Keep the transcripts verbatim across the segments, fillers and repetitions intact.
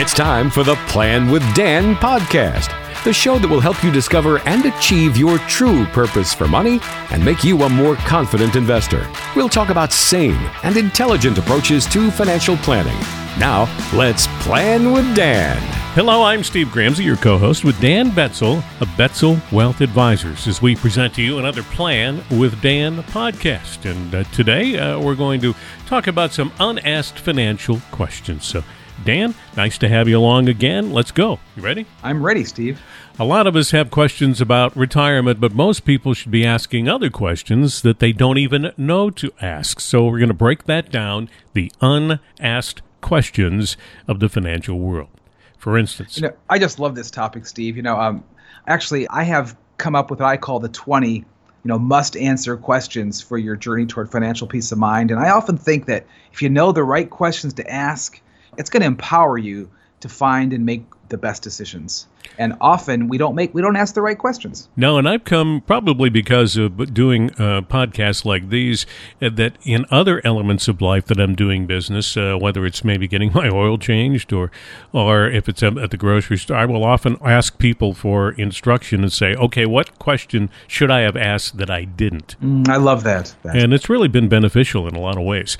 It's time for the Plan with Dan podcast, the show that will help you discover and achieve your true purpose for money and make you a more confident investor. We'll talk about sane and intelligent approaches to financial planning. Now, let's plan with Dan. Hello, I'm Steve Gramsci, your co-host with Dan Betzel of Betzel Wealth Advisors, as we present to you another Plan with Dan podcast. And uh, today uh, we're going to talk about some unasked financial questions. So, Dan, nice to have you along again. Let's go. You ready? I'm ready, Steve. A lot of us have questions about retirement, but most people should be asking other questions that they don't even know to ask. So we're going to break that down, the unasked questions of the financial world. For instance, you know, I just love this topic, Steve. You know, um, actually, I have come up with what I call the twenty, you know, must-answer questions for your journey toward financial peace of mind. And I often think that if you know the right questions to ask, it's going to empower you to find and make the best decisions. And often we don't make we don't ask the right questions. No, and I've come probably because of doing uh, podcasts like these that in other elements of life that I'm doing business, uh, whether it's maybe getting my oil changed or or if it's at the grocery store, I will often ask people for instruction and say, okay, what question should I have asked that I didn't? Mm, I love that. that. And it's really been beneficial in a lot of ways.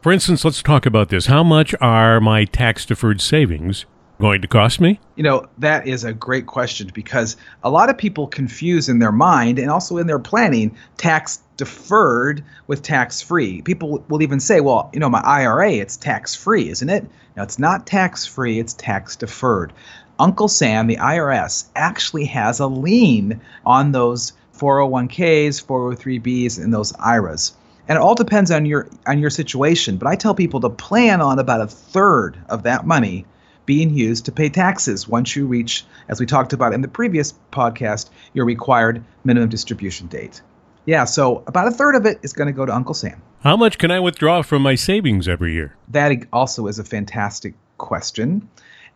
For instance, let's talk about this. How much are my tax-deferred savings going to cost me? You know, that is a great question because a lot of people confuse in their mind and also in their planning tax deferred with tax free. People will even say, well, you know, my I R A, it's tax free, isn't it? No, it's not tax free, it's tax deferred. Uncle Sam, the I R S, actually has a lien on those four oh one k's, four oh three b's, and those I R As. And it all depends on your on your situation. But I tell people to plan on about a third of that money being used to pay taxes once you reach, as we talked about in the previous podcast, your required minimum distribution date. Yeah, so about a third of it is going to go to Uncle Sam. How much can I withdraw from my savings every year? That also is a fantastic question,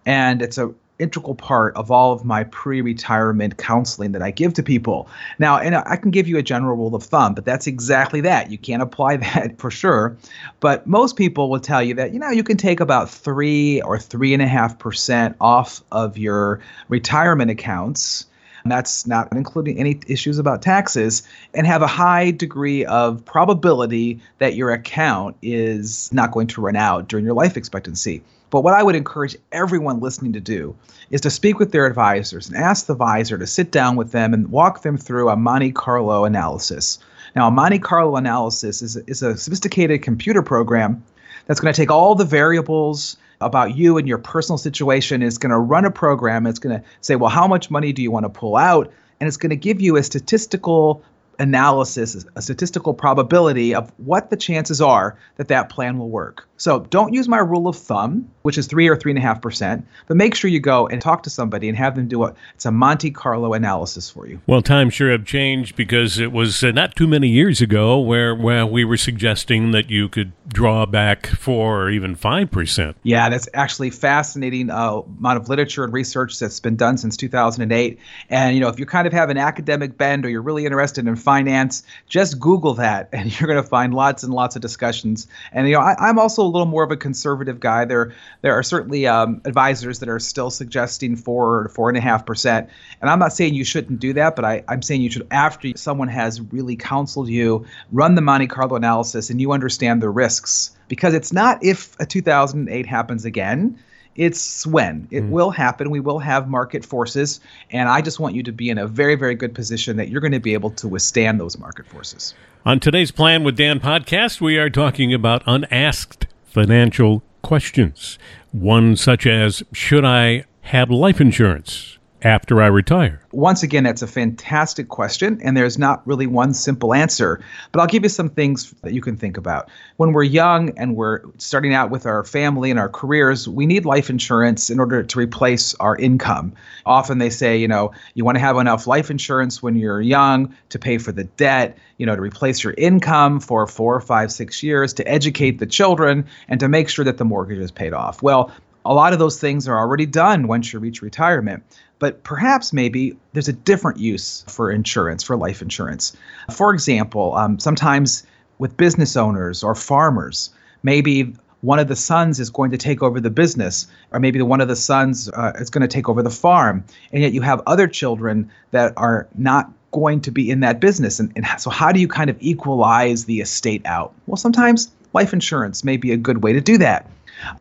and it's an integral part of all of my pre-retirement counseling that I give to people. Now, and I can give you a general rule of thumb, but that's exactly that. You can't apply that for sure. But most people will tell you that, you know, you can take about three or three and a half percent off of your retirement accounts. And that's not including any issues about taxes, and have a high degree of probability that your account is not going to run out during your life expectancy. But what I would encourage everyone listening to do is to speak with their advisors and ask the advisor to sit down with them and walk them through a Monte Carlo analysis. Now, a Monte Carlo analysis is, is a sophisticated computer program that's going to take all the variables about you and your personal situation. It's going to run a program. It's going to say, well, how much money do you want to pull out? And it's going to give you a statistical analysis, a statistical probability of what the chances are that that plan will work. So don't use my rule of thumb, which is three or three and a half percent, but make sure you go and talk to somebody and have them do a, it's a Monte Carlo analysis for you. Well, times sure have changed because it was uh, not too many years ago where, where we were suggesting that you could draw back four or even five percent. Yeah, that's actually fascinating uh, amount of literature and research that's been done since two thousand eight. And, you know, if you kind of have an academic bend or you're really interested in finance, just Google that and you're going to find lots and lots of discussions. And, you know, I, I'm also a little more of a conservative guy. There there are certainly um, advisors that are still suggesting four or four and a half percent. And I'm not saying you shouldn't do that, but I, I'm saying you should, after someone has really counseled you, run the Monte Carlo analysis and you understand the risks. Because it's not if a two thousand eight happens again. It's when. It mm. will happen. We will have market forces. And I just want you to be in a very, very good position that you're going to be able to withstand those market forces. On today's Plan with Dan podcast, we are talking about unasked financial questions. One such as, should I have life insurance after I retire? Once again, that's a fantastic question, and there's not really one simple answer. But I'll give you some things that you can think about. When we're young and we're starting out with our family and our careers, we need life insurance in order to replace our income. Often they say, you know, you want to have enough life insurance when you're young to pay for the debt, you know, to replace your income for four, five, six years, to educate the children, and to make sure that the mortgage is paid off. Well, a lot of those things are already done once you reach retirement. But perhaps maybe there's a different use for insurance, for life insurance. For example, um, sometimes with business owners or farmers, maybe one of the sons is going to take over the business, or maybe one of the sons uh, is going to take over the farm. And yet you have other children that are not going to be in that business. And, and so how do you kind of equalize the estate out? Well, sometimes life insurance may be a good way to do that.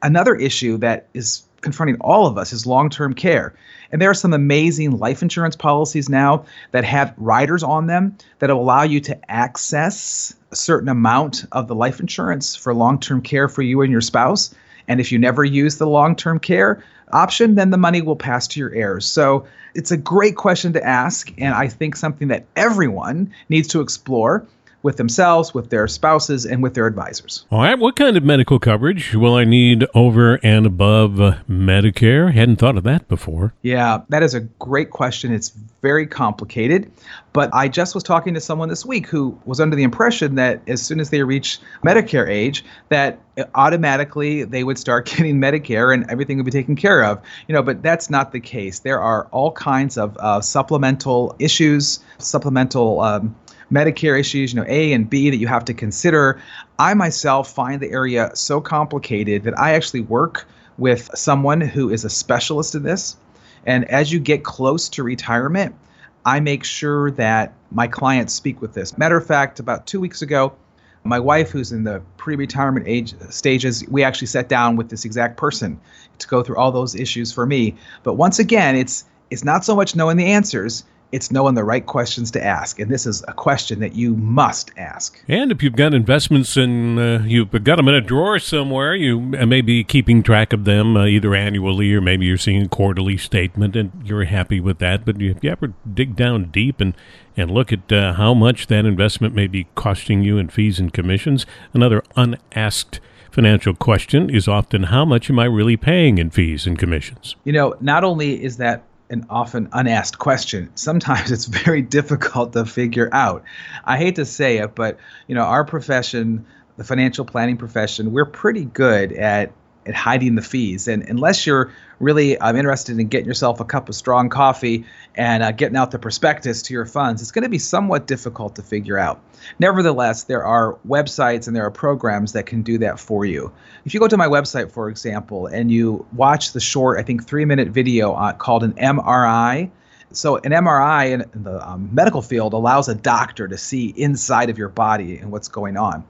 Another issue that is confronting all of us is long-term care. And there are some amazing life insurance policies now that have riders on them that allow you to access a certain amount of the life insurance for long-term care for you and your spouse. And if you never use the long-term care option, then the money will pass to your heirs. So it's a great question to ask, and I think something that everyone needs to explore with themselves, with their spouses, and with their advisors. All right. What kind of medical coverage will I need over and above uh, Medicare? Hadn't thought of that before. Yeah, that is a great question. It's very complicated. But I just was talking to someone this week who was under the impression that as soon as they reach Medicare age, that automatically they would start getting Medicare and everything would be taken care of. You know, but that's not the case. There are all kinds of uh, supplemental issues, supplemental um Medicare issues, you know, A and B that you have to consider. I myself find the area so complicated that I actually work with someone who is a specialist in this. And as you get close to retirement, I make sure that my clients speak with this. Matter of fact, about two weeks ago, my wife, who's in the pre-retirement age stages, we actually sat down with this exact person to go through all those issues for me. But once again, it's it's not so much knowing the answers. It's knowing the right questions to ask, and this is a question that you must ask. And if you've got investments and uh, you've got them in a drawer somewhere, you may be keeping track of them uh, either annually or maybe you're seeing a quarterly statement and you're happy with that. But if you ever dig down deep and, and look at uh, how much that investment may be costing you in fees and commissions, another unasked financial question is often how much am I really paying in fees and commissions? You know, not only is that an often unasked question. Sometimes it's very difficult to figure out. I hate to say it, but you know, our profession, the financial planning profession, we're pretty good at at hiding the fees. And unless you're really um, interested in getting yourself a cup of strong coffee and uh, getting out the prospectus to your funds, it's going to be somewhat difficult to figure out. Nevertheless, there are websites and there are programs that can do that for you. If you go to my website, for example, and you watch the short, I think, three-minute video on, called an M R I. So an M R I in the um, medical field allows a doctor to see inside of your body and what's going on.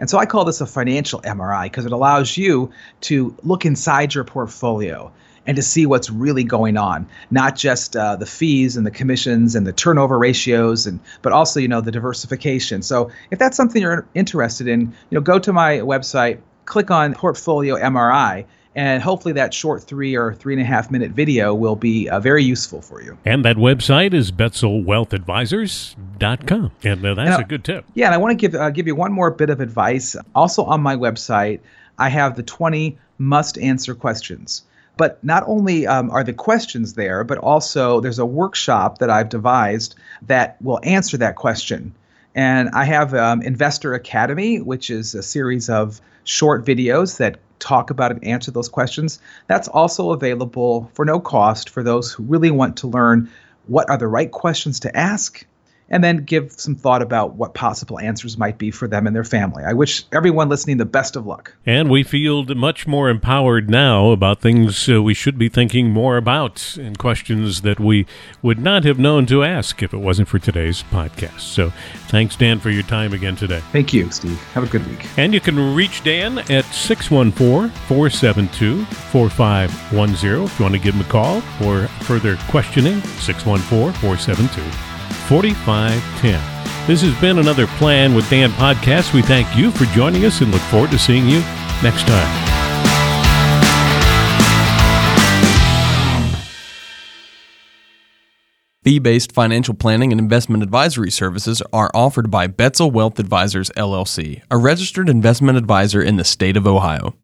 And so I call this a financial M R I because it allows you to look inside your portfolio and to see what's really going on, not just uh, the fees and the commissions and the turnover ratios, and but also, you know, the diversification. So if that's something you're interested in, you know, go to my website, click on Portfolio M R I, and hopefully that short three or three and a half minute video will be uh, very useful for you. And that website is Betzel Wealth Advisors dot com. And uh, that's now, a good tip. Yeah, and I want to give uh, give you one more bit of advice. Also on my website, I have the twenty must-answer questions. But not only um, are the questions there, but also there's a workshop that I've devised that will answer that question. And I have um, Investor Academy, which is a series of short videos that talk about and answer those questions. That's also available for no cost for those who really want to learn what are the right questions to ask and then give some thought about what possible answers might be for them and their family. I wish everyone listening the best of luck. And we feel much more empowered now about things uh, we should be thinking more about and questions that we would not have known to ask if it wasn't for today's podcast. So thanks, Dan, for your time again today. Thank you, Steve. Have a good week. And you can reach Dan at six one four, four seven two, four five one zero if you want to give him a call for further questioning, six one four, four seven two, four five one zero. forty-five ten. This has been another Plan with Dan podcast. We thank you for joining us and look forward to seeing you next time. Fee-based financial planning and investment advisory services are offered by Betzel Wealth Advisors, L L C, a registered investment advisor in the state of Ohio.